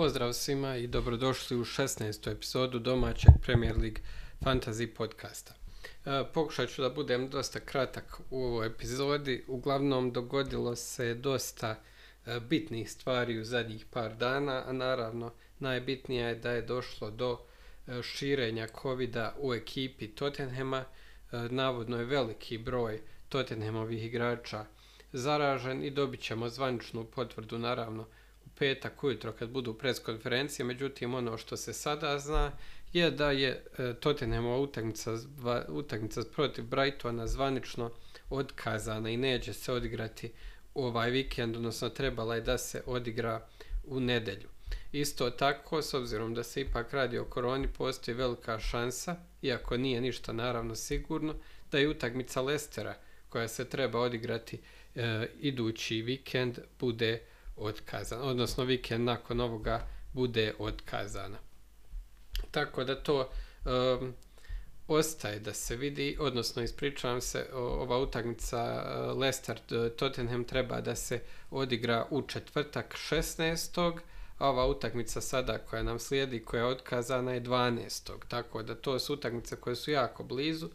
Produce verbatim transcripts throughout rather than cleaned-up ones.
Pozdrav svima i dobrodošli u šesnaestu epizodu domaćeg Premier League Fantasy podcasta. E, pokušat ću da budem dosta kratak u ovoj epizodi. Uglavnom dogodilo se dosta e, bitnih stvari u zadnjih par dana, a naravno najbitnija je da je došlo do e, širenja covida u ekipi Tottenhema. E, navodno je veliki broj Tottenhamovih igrača zaražen i dobit ćemo zvaničnu potvrdu naravno petak ujutro kad budu preskonferencije, međutim ono što se sada zna je da je e, Tottenhamova utakmica, utakmica protiv Brightona zvanično otkazana i neće se odigrati ovaj vikend, odnosno trebala je da se odigra u nedjelju. Isto tako, s obzirom da se ipak radi o koroni, postoji velika šansa, iako nije ništa naravno sigurno, da je utakmica Leicestera koja se treba odigrati e, idući vikend bude otkazana, odnosno vikend nakon ovoga bude otkazana. Tako da to um, ostaje da se vidi, odnosno ispričavam se, ova utakmica uh, Leicester Tottenham treba da se odigra u četvrtak šesnaestog, a ova utakmica sada koja nam slijedi, koja je otkazana je dvanaestog Tako da to su utakmice koje su jako blizu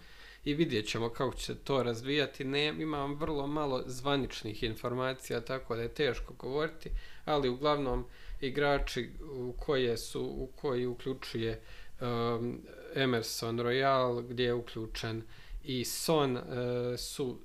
i vidjet ćemo kako će to razvijati. Ne, imam vrlo malo zvaničnih informacija, tako da je teško govoriti, ali uglavnom igrači u koje su, u koji uključuje um, Emerson Royal, gdje je uključen i Son, uh, su uh,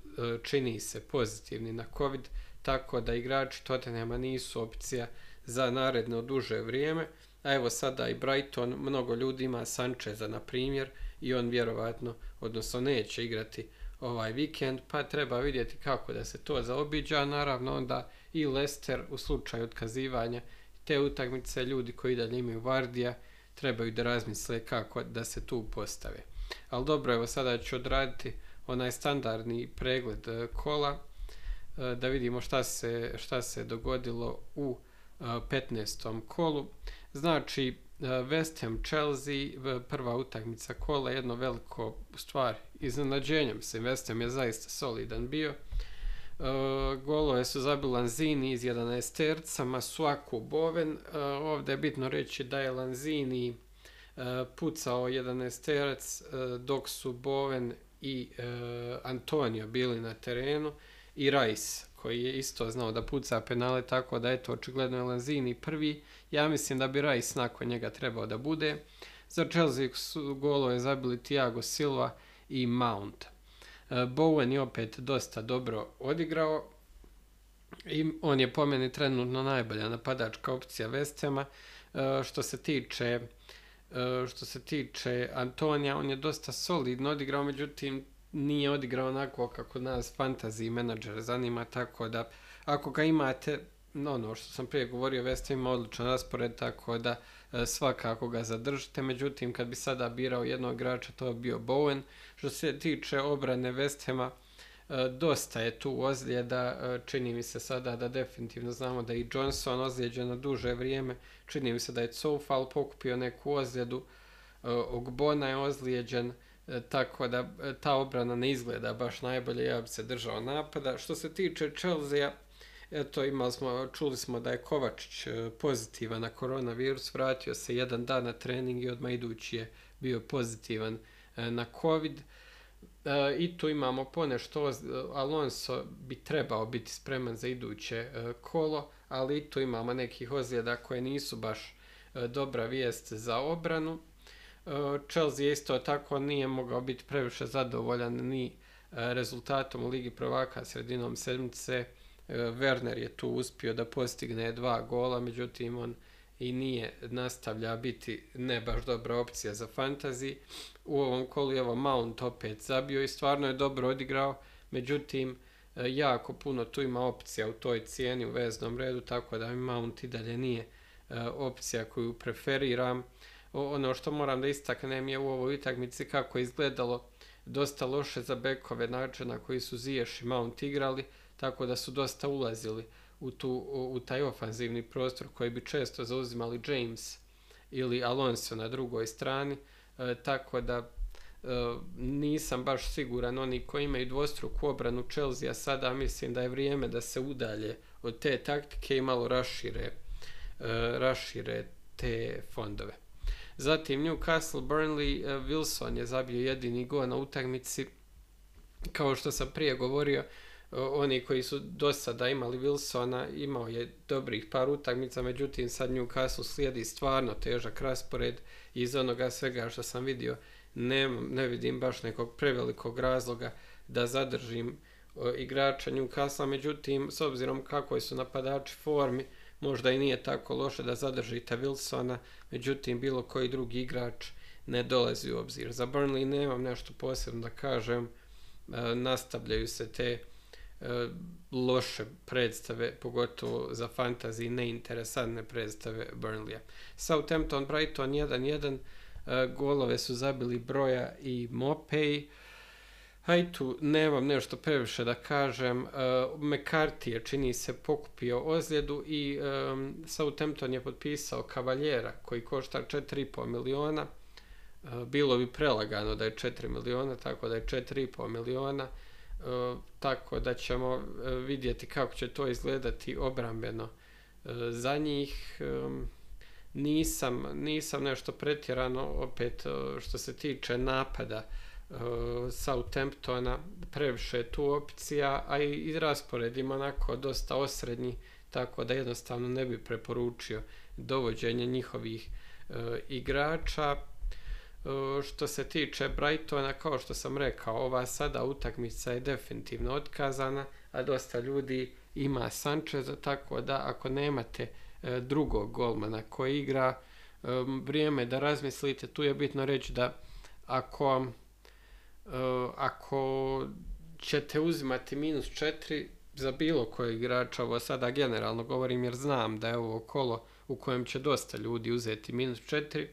čini se pozitivni na COVID, tako da igrači Tottenhama nisu opcija za naredno duže vrijeme. A evo sada i Brighton, mnogo ljudi ima Sančeza na primjer, i on vjerovatno, odnosno neće igrati ovaj vikend, pa treba vidjeti kako da se to zaobiđa. Naravno onda i Leicester u slučaju otkazivanja te utakmice, ljudi koji dalje imaju Vardija trebaju da razmisle kako da se tu postave. Ali dobro, evo sada ću odraditi onaj standardni pregled kola, da vidimo šta se, šta se dogodilo u petnaestom kolu. Znači, West Ham Chelsea, prva utakmica kola, jedno veliko stvar iznenađenje. Mislim, West Ham je zaista solidan bio. E, golove su zabili Lanzini iz jedanaest terca, Masuaku, Bowen. E, ovdje je bitno reći da je Lanzini e, pucao jedanaest terac, e, dok su Bowen i e, Antonio bili na terenu i Rajs, koji je isto znao da puca penale, tako da eto, očigledno je Lanzini prvi. Ja mislim da bi Rajs nakon njega trebao da bude. Za Chelsea su golove zabili Thiago Silva i Mount. Bowen je opet dosta dobro odigrao i on je po meni trenutno najbolja napadačka opcija West Hama. Što se tiče, što se tiče Antonija, on je dosta solidno odigrao, međutim nije odigrao onako kako nas fantasy menadžer zanima, tako da ako ga imate, no, ono što sam prije govorio, West Ham ima odličan raspored, tako da e, svakako ga zadržite. Međutim, kad bi sada birao jednog igrača, to bi bio Bowen. Što se tiče obrane West Hama, e, dosta je tu ozljeda, e, čini mi se sada da definitivno znamo da je i Johnson ozlijeđen na duže vrijeme, čini mi se da je Coufal pokupio neku ozljedu, e, Ogbona je ozlijeđen, tako da ta obrana ne izgleda baš najbolje, ja bi se držao napada. Što se tiče Chelsea, eto, imali smo, čuli smo da je Kovačić pozitivan na koronavirus, vratio se jedan dan na trening i odmah idući je bio pozitivan na COVID. I tu imamo ponešto, Alonso bi trebao biti spreman za iduće kolo, ali i tu imamo nekih ozljeda koje nisu baš dobra vijest za obranu. Chelsea isto tako nije mogao biti previše zadovoljan ni rezultatom u Ligi prvaka sredinom sedmice. Werner je tu uspio da postigne dva gola, međutim on i nije nastavlja biti ne baš dobra opcija za fantasy. U ovom kolu je ovo Mount opet zabio i stvarno je dobro odigrao, međutim jako puno tu ima opcija u toj cijeni u veznom redu, tako da Mount i dalje nije opcija koju preferiram. Ono što moram da istaknem je u ovoj utakmici kako je izgledalo dosta loše za bekove, način na koji su Ziješ i Mount igrali, tako da su dosta ulazili u, tu, u taj ofanzivni prostor koji bi često zauzimali James ili Alonso na drugoj strani, e, tako da e, nisam baš siguran. Oni koji imaju dvostruku obranu Chelsea, sada mislim da je vrijeme da se udalje od te taktike i malo rašire rašire te fondove. Zatim Newcastle Burnley, Wilson je zabio jedini gol na utakmici. Kao što sam prije govorio, oni koji su do sada imali Wilsona, imao je dobrih par utakmica, međutim sad Newcastle slijedi stvarno težak raspored i iz onoga svega što sam vidio ne, ne vidim baš nekog prevelikog razloga da zadržim o, igrača Newcastle, međutim s obzirom kako su napadači formi, možda i nije tako loše da zadržite Wilsona, međutim bilo koji drugi igrač ne dolazi u obzir. Za Burnley nemam nešto posebno da kažem, e, nastavljaju se te loše predstave, pogotovo za fantasy neinteresantne predstave Burnleya. Southampton Brighton jedan jedan, golove su zabili Broja i Mopeya. Aj tu nemam nešto previše da kažem. Mekartije čini se pokupio ozljedu i Southampton je potpisao Kavaljera koji košta četiri i pol miliona. Bilo bi prelagano da je četiri miliona, tako da je četiri i pol miliona. E, tako da ćemo e, vidjeti kako će to izgledati obrambeno e, za njih. E, nisam, nisam nešto pretjerano opet e, što se tiče napada e, Southamptona, previše je tu opcija, a i, i raspored ima onako dosta osrednji, tako da jednostavno ne bi preporučio dovođenje njihovih e, igrača. Što se tiče Brightona, kao što sam rekao, ova sada utakmica je definitivno otkazana, a dosta ljudi ima Sančeza, tako da ako nemate e, drugog golmana koji igra, e, vrijeme da razmislite. Tu je bitno reći da ako, e, ako ćete uzimati minus četiri za bilo kojeg igrača, ovo sada generalno govorim jer znam da je ovo kolo u kojem će dosta ljudi uzeti minus četiri,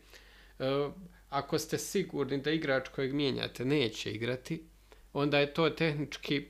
e, ako ste sigurni da igrač kojeg mijenjate neće igrati, onda je to tehnički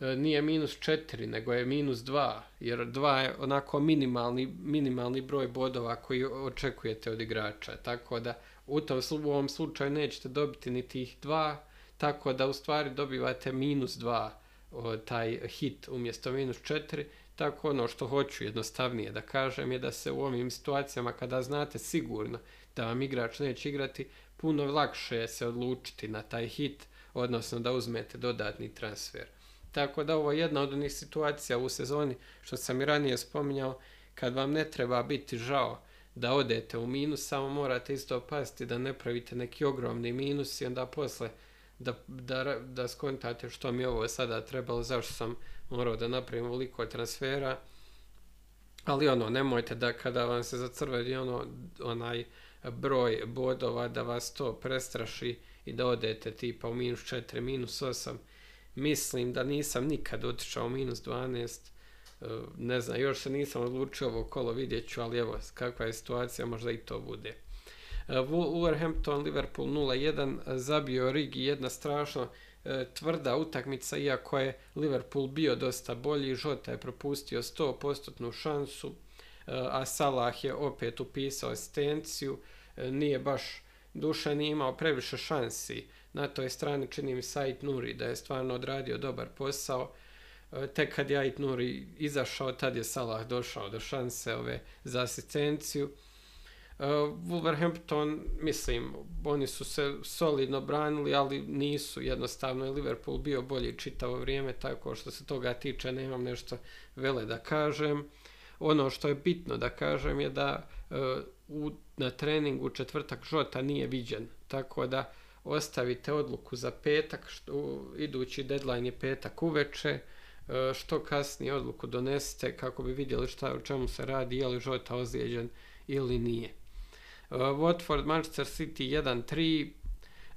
e, nije minus četiri, nego je minus dva, jer dva je onako minimalni, minimalni broj bodova koji očekujete od igrača. Tako da u tom u ovom slučaju nećete dobiti ni tih dva, tako da u stvari dobivate minus dva o, taj hit umjesto minus četiri. Tako ono što hoću jednostavnije da kažem je da se u ovim situacijama kada znate sigurno da vam igrač neće igrati, puno lakše je se odlučiti na taj hit, odnosno da uzmete dodatni transfer. Tako da ovo je jedna od onih situacija u sezoni, što sam i ranije spominjao, kad vam ne treba biti žao da odete u minus, samo morate isto paziti da ne pravite neki ogromni minus i onda posle da, da, da skontate što mi ovo sada trebalo, zašto sam morao da napravim ovoliko transfera. Ali ono, nemojte da kada vam se zacrveni ono, onaj broj bodova da vas to prestraši i da odete tipa u minus četiri, minus osam. Mislim da nisam nikad otišao u minus dvanaest. Ne znam, još se nisam odlučio, ovo kolo vidjet ću, ali evo kakva je situacija, možda i to bude. Wolverhampton Liverpool nula jedan, zabio Rigi, jedna strašno tvrda utakmica, iako je Liverpool bio dosta bolji. Jota je propustio sto posto šansu, a Salah je opet upisao asistenciju. Nije baš, duša nije imao previše šansi na toj strani, čini mi se Ait-Nouri da je stvarno odradio dobar posao. Tek kad je Ait-Nouri izašao, tad je Salah došao do šanse ove za asistenciju. Wolverhampton, mislim, oni su se solidno branili, ali nisu, jednostavno je Liverpool bio bolji čitavo vrijeme, tako što se toga tiče nemam nešto vele da kažem. Ono što je bitno da kažem je da uh, u, na treningu četvrtak Jota nije viđen, tako da ostavite odluku za petak, što, idući deadline je petak uveče, uh, što kasnije odluku donesete kako bi vidjeli šta, o čemu se radi, je li Jota ozlijeđen ili nije. Uh, Watford Manchester City jedan tri,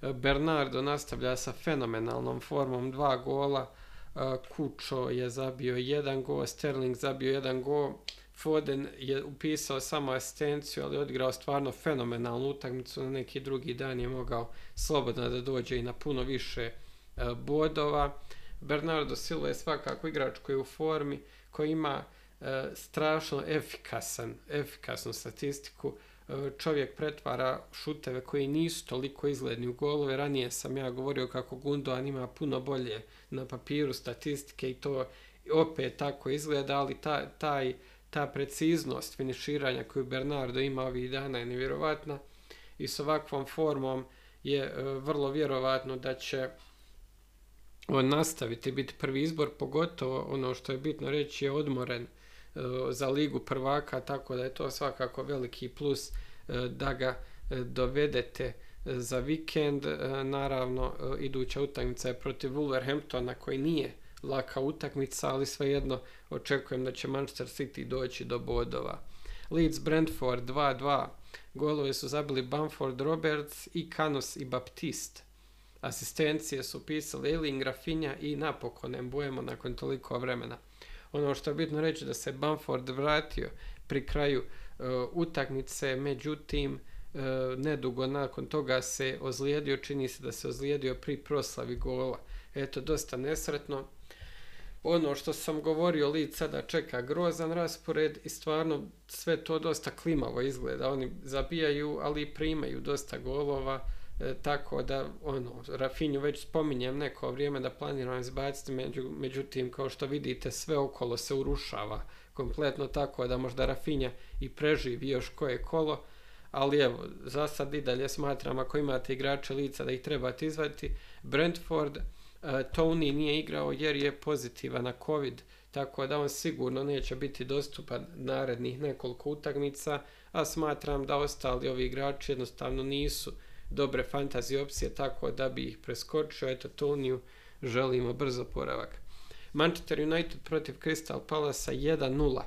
uh, Bernardo nastavlja sa fenomenalnom formom, dva gola, uh, Kučo je zabio jedan gol, Sterling zabio jedan gol, Foden je upisao samo asistenciju, ali odigrao stvarno fenomenalnu utakmicu, na neki drugi dan je mogao slobodno da dođe i na puno više uh, bodova. Bernardo Silva je svakako igrač koji je u formi, koji ima uh, strašno efikasan, efikasnu statistiku. Čovjek pretvara šuteve koji nisu toliko izgledni u golove. Ranije sam ja govorio kako Gundogan ima puno bolje na papiru statistike i to opet tako izgleda, ali ta, taj, ta preciznost finiširanja koju Bernardo ima ovih dana je nevjerovatna i s ovakvom formom je vrlo vjerovatno da će on nastaviti biti prvi izbor, pogotovo ono što je bitno reći je odmoren za Ligu prvaka, tako da je to svakako veliki plus da ga dovedete za vikend. Naravno, iduća utakmica je protiv Wolverhamptona koji nije laka utakmica, ali svejedno očekujem da će Manchester City doći do bodova. Leeds Brentford dva dva, golove su zabili Bamford, Roberts i Kanos i Baptist. Asistencije su pisali Elling, Rafinja i napokon Mbeumo nakon toliko vremena. Ono što je bitno reći da se Bamford vratio pri kraju e, utakmice, međutim e, nedugo nakon toga se ozlijedio, čini se da se ozlijedio pri proslavi gola. Eto, dosta nesretno. Ono što sam govorio, Leeds sada čeka grozan raspored i stvarno sve to dosta klimavo izgleda. Oni zabijaju, ali primaju dosta golova, e, tako da ono, Rafinju već spominjem neko vrijeme da planiram izbaciti, među, međutim kao što vidite sve okolo se urušava kompletno, tako da možda Rafinja i preživi još koje kolo, ali evo, za sad i dalje smatram ako imate igrače Leedsa da ih trebate izvaditi. Brentford, Tony nije igrao jer je pozitivan na COVID, tako da on sigurno neće biti dostupan narednih nekoliko utakmica, a smatram da ostali ovi igrači jednostavno nisu dobre fantasy opcije, tako da bi ih preskočio. Eto, Toniju želimo brzo oporavak. Manchester United protiv Crystal Palasa jedan nula.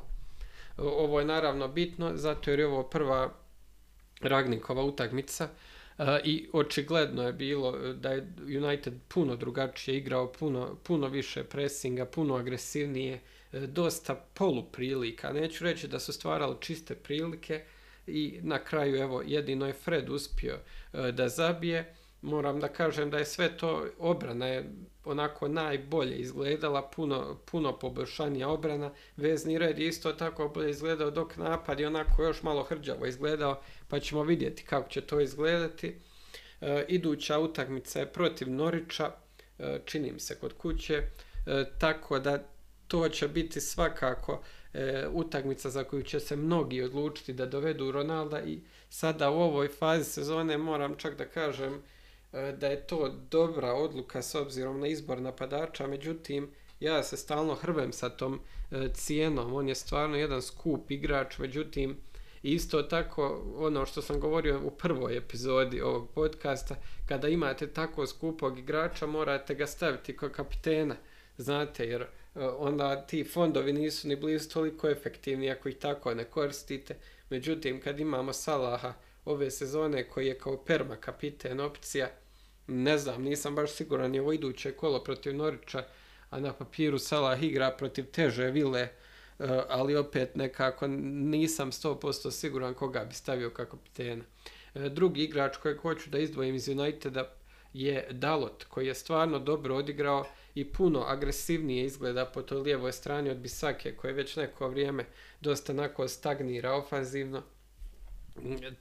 Ovo je naravno bitno, zato jer je ovo prva Ragnikova utakmica, i očigledno je bilo da je United puno drugačije igrao, puno, puno više presinga, puno agresivnije, dosta poluprilika. Neću reći da su stvarali čiste prilike i na kraju evo, jedino je Fred uspio da zabije. Moram da kažem da je sve to, obrana je onako najbolje izgledala, puno, puno poboljšanija obrana. Vezni red je isto tako bolje izgledao, dok napad je onako još malo hrđavo izgledao, pa ćemo vidjeti kako će to izgledati. E, iduća utakmica je protiv Norića, e, činim se kod kuće, e, tako da to će biti svakako e, utakmica za koju će se mnogi odlučiti da dovedu Ronalda i sada u ovoj fazi sezone moram čak da kažem da je to dobra odluka s obzirom na izbor napadača, međutim ja se stalno hrvem sa tom e, cijenom, on je stvarno jedan skup igrač, međutim isto tako ono što sam govorio u prvoj epizodi ovog podcasta, kada imate tako skupog igrača morate ga staviti kao kapitena, znate, jer e, onda ti fondovi nisu ni blizu toliko efektivni ako ih tako ne koristite. Međutim, kad imamo Salaha ove sezone koji je kao perma kapiten opcija, ne znam, nisam baš siguran je ovo iduće kolo protiv Norića, a na papiru Salah igra protiv teže Vile, ali opet nekako nisam sto posto siguran koga bi stavio kao kapitena. Drugi igrač kojeg hoću da izdvojim iz Uniteda je Dalot, koji je stvarno dobro odigrao i puno agresivnije izgleda po toj lijevoj strani od Bisake, koje već neko vrijeme dosta onako stagnira ofanzivno.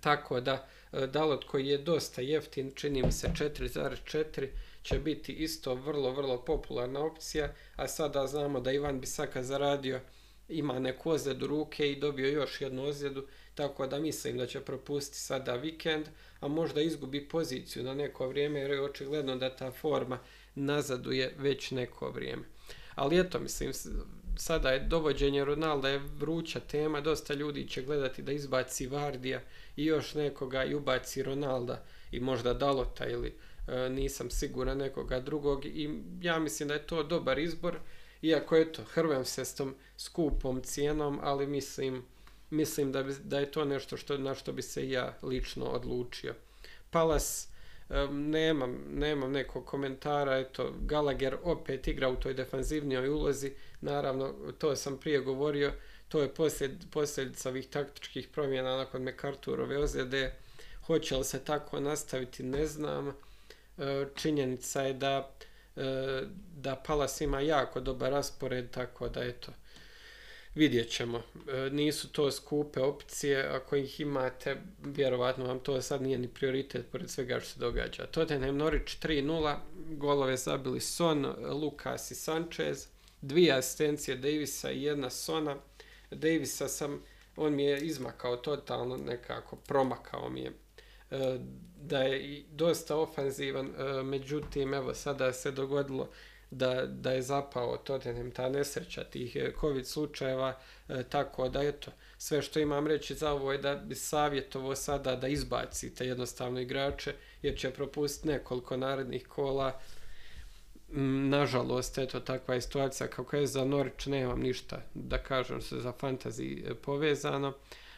Tako da Dalot, koji je dosta jeftin, čini mi se četiri zarez četiri, će biti isto vrlo, vrlo popularna opcija, a sada znamo da Ivan Bisaka zaradio, ima neku ozljedu ruke i dobio još jednu ozljedu, tako da mislim da će propustiti sada vikend, a možda izgubi poziciju na neko vrijeme, jer je očigledno da ta forma nazaduje već neko vrijeme. Ali eto, mislim, sada je dovođenje Ronalda je vruća tema, dosta ljudi će gledati da izbaci Vardija i još nekoga i ubaci Ronalda i možda Dalota ili e, nisam siguran nekoga drugog, i ja mislim da je to dobar izbor, iako eto, hrvem se s tom skupom cijenom, ali mislim, mislim da, bi, da je to nešto što, na što bi se ja lično odlučio. Palas, e, nemam, nemam nekog komentara, eto, Gallagher opet igra u toj defanzivnijoj ulozi. Naravno, to sam prije govorio, to je posljedica ovih taktičkih promjena nakon Mekarturove ozljede. Hoće li se tako nastaviti, ne znam. Činjenica je da, da Palace ima jako dobar raspored, tako da eto, vidjet ćemo. Nisu to skupe opcije, ako ih imate, vjerovatno vam to sad nije ni prioritet pored svega što se događa. Tottenham Norwich tri nula, golove zabili Son, Lukas i Sančez. Dvije asistencije Davisa i jedna Sona. Davisa sam, on mi je izmakao totalno nekako, promakao mi je da je dosta ofanzivan, međutim, evo, sada se dogodilo da, da je zapao Tottenham ta nesreća tih COVID slučajeva, e, tako da eto, sve što imam reći za ovo je da bi savjetovao sada da izbacite jednostavno igrače, jer će propustiti nekoliko narednih kola. M, nažalost, eto, takva je situacija kako je. Za Norwich nemam ništa da kažem se za fantasy povezano.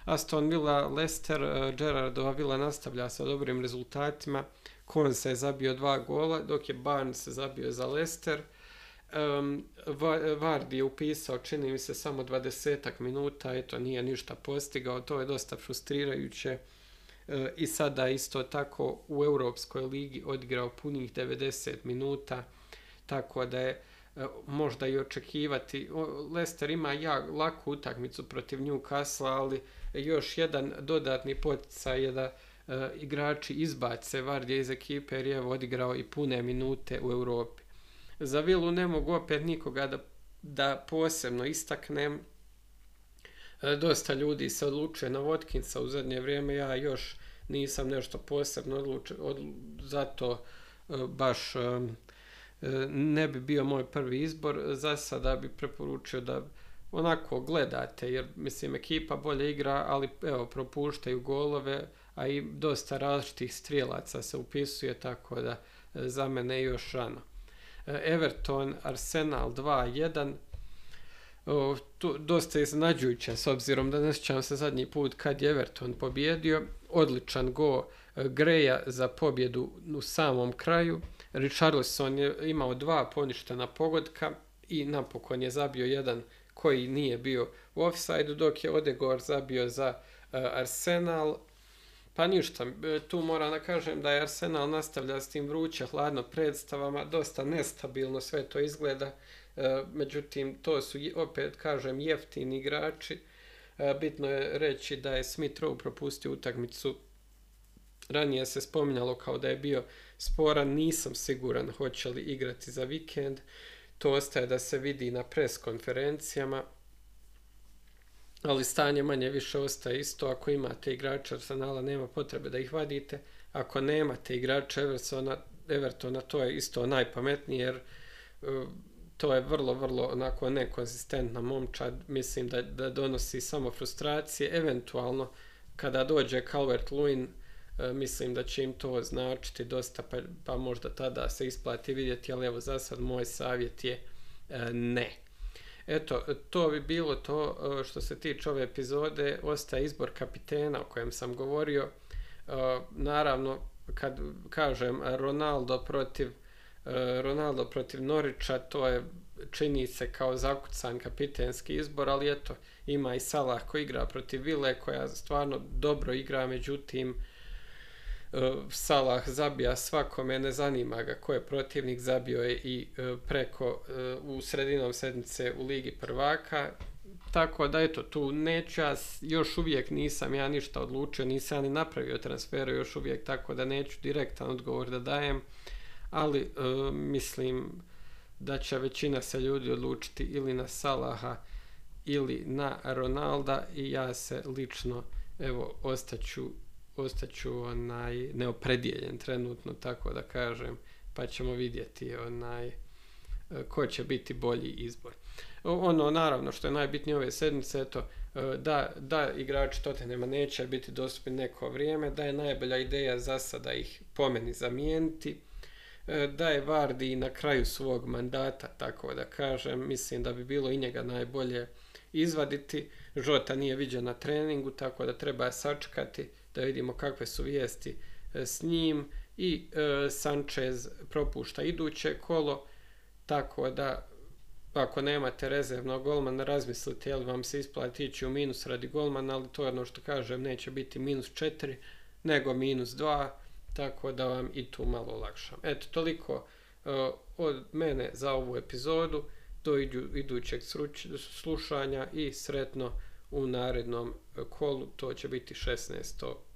Aston Villa, Leicester, Gerardova Villa nastavlja sa dobrim rezultatima. Kon se je zabio dva gola, dok je Barnes zabio za Leicester. Um, Vardy je upisao, čini mi se, samo dvadesetak minuta, eto, nije ništa postigao, to je dosta frustrirajuće. E, I sada isto tako u Europskoj ligi odigrao punih devedeset minuta, tako da je e, možda i očekivati. Leicester ima jak, laku utakmicu protiv Newcastle, ali još jedan dodatni poticaj je da E, igrači izbace Vardija iz ekipe, jer je odigrao i pune minute u Europi. Za Villu ne mogu opet nikoga da, da posebno istaknem. E, dosta ljudi se odlučuje na Watkinsa u zadnje vrijeme, ja još nisam nešto posebno odlučio, odlu, zato e, baš e, ne bi bio moj prvi izbor. Za sada bi preporučio da onako gledate, jer mislim ekipa bolje igra, ali evo, propuštaju golove, a i dosta različitih strijelaca se upisuje, tako da za mene još rano. Everton, Arsenal dva jedan, dosta iznenađujuće s obzirom da ne sjećam se zadnji put kad je Everton pobjedio. Odličan go Greja za pobjedu u samom kraju. Richarlison je imao dva poništena pogotka i napokon je zabio jedan koji nije bio u ofsajdu, dok je Odegaard zabio za Arsenal. Pa ništa, tu moram da kažem da je Arsenal nastavlja s tim vruće hladno predstavama, dosta nestabilno sve to izgleda, e, međutim to su, opet kažem, jeftini igrači. E, bitno je reći da je Smith Rowe propustio utakmicu, ranije se spominjalo kao da je bio sporan, nisam siguran hoće li igrati za vikend, to ostaje da se vidi na pres konferencijama. Ali stanje manje više ostaje isto, ako imate igrača Arsenala nema potrebe da ih vadite, ako nemate igrača Evertona, Evertona to je isto najpametnije, jer uh, to je vrlo, vrlo onako nekonzistentna momčad, mislim da, da donosi samo frustracije, eventualno kada dođe Calvert-Lewin uh, mislim da će im to značiti dosta, pa, pa možda tada se isplati vidjeti, ali evo za sad moj savjet je uh, ne. Eto, to bi bilo to što se tiče ove epizode. Ostaje izbor kapitena o kojem sam govorio. Naravno, kad kažem Ronaldo protiv, Ronaldo protiv Norwicha, to je, čini se kao zakucan kapitenski izbor, ali eto, ima i Salah koji igra protiv Vile, koja stvarno dobro igra, međutim Salah zabija svakome, ne zanima ga ko je protivnik, zabio je i preko u sredinom sedmice u Ligi prvaka, tako da eto, tu neću, još uvijek nisam ja ništa odlučio, nisam ni napravio transferu još uvijek, tako da neću direktan odgovor da dajem, ali mislim da će većina se ljudi odlučiti ili na Salaha ili na Ronalda i ja se lično, evo, ostaću ostaću onaj neopredijeljen trenutno, tako da kažem, pa ćemo vidjeti onaj ko će biti bolji izbor. Ono, naravno, što je najbitnije ove sedmice, eto, da, da igrači Tottenhama neće biti dostupni neko vrijeme, da je najbolja ideja za sada ih po meni zamijeniti, da je Vardy na kraju svog mandata, tako da kažem, mislim da bi bilo i njega najbolje izvaditi. Jota nije viđen na treningu, tako da treba sačekati da vidimo kakve su vijesti e, s njim i e, Sančez propušta iduće kolo, tako da ako nemate rezervnog golmana razmislite je li vam se isplati ići u minus radi golmana, ali to je ono što kažem, neće biti minus četiri nego minus dva, tako da vam i tu malo olakšam. Eto, toliko e, od mene za ovu epizodu, do idu, idućeg sruč, slušanja i sretno u narednom kolu, to će biti šesnaesto